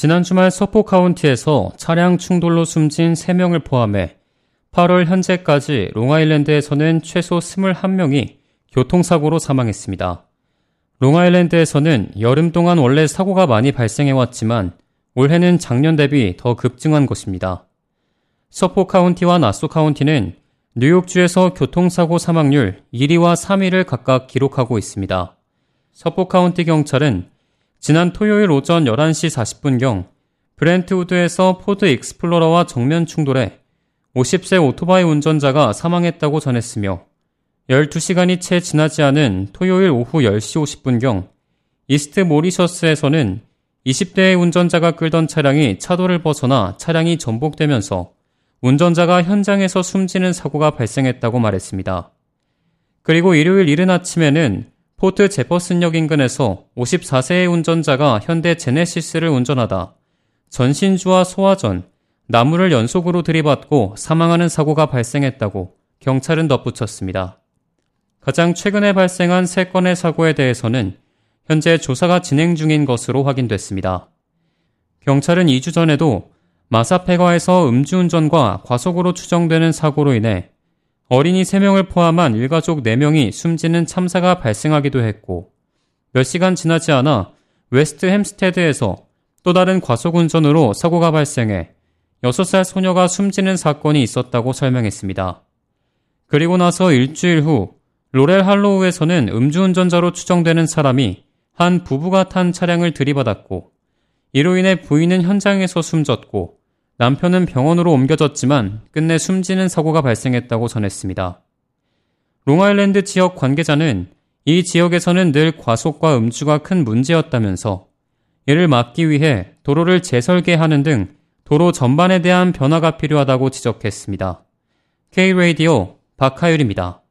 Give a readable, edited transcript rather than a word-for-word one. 지난 주말 서포크 카운티에서 차량 충돌로 숨진 3명을 포함해 8월 현재까지 롱아일랜드에서는 최소 21명이 교통사고로 사망했습니다. 롱아일랜드에서는 여름 동안 원래 사고가 많이 발생해왔지만 올해는 작년 대비 더 급증한 것입니다. 서포크 카운티와 나소 카운티는 뉴욕주에서 교통사고 사망률 1위와 3위를 각각 기록하고 있습니다. 서포크 카운티 경찰은 지난 토요일 오전 11시 40분경 브렌트우드에서 포드 익스플로러와 정면 충돌해 50세 오토바이 운전자가 사망했다고 전했으며 12시간이 채 지나지 않은 토요일 오후 10시 50분경 이스트 모리셔스에서는 20대의 운전자가 끌던 차량이 차도를 벗어나 차량이 전복되면서 운전자가 현장에서 숨지는 사고가 발생했다고 말했습니다. 그리고 일요일 이른 아침에는 포트 제퍼슨역 인근에서 54세의 운전자가 현대 제네시스를 운전하다 전신주와 소화전, 나무를 연속으로 들이받고 사망하는 사고가 발생했다고 경찰은 덧붙였습니다. 가장 최근에 발생한 3건의 사고에 대해서는 현재 조사가 진행 중인 것으로 확인됐습니다. 경찰은 2주 전에도 마사페과에서 음주운전과 과속으로 추정되는 사고로 인해 어린이 3명을 포함한 일가족 4명이 숨지는 참사가 발생하기도 했고 몇 시간 지나지 않아 웨스트 햄스테드에서 또 다른 과속운전으로 사고가 발생해 6살 소녀가 숨지는 사건이 있었다고 설명했습니다. 그리고 나서 일주일 후 로렐 할로우에서는 음주운전자로 추정되는 사람이 한 부부가 탄 차량을 들이받았고 이로 인해 부인은 현장에서 숨졌고 남편은 병원으로 옮겨졌지만 끝내 숨지는 사고가 발생했다고 전했습니다. 롱아일랜드 지역 관계자는 이 지역에서는 늘 과속과 음주가 큰 문제였다면서 이를 막기 위해 도로를 재설계하는 등 도로 전반에 대한 변화가 필요하다고 지적했습니다. K-Radio 박하율입니다.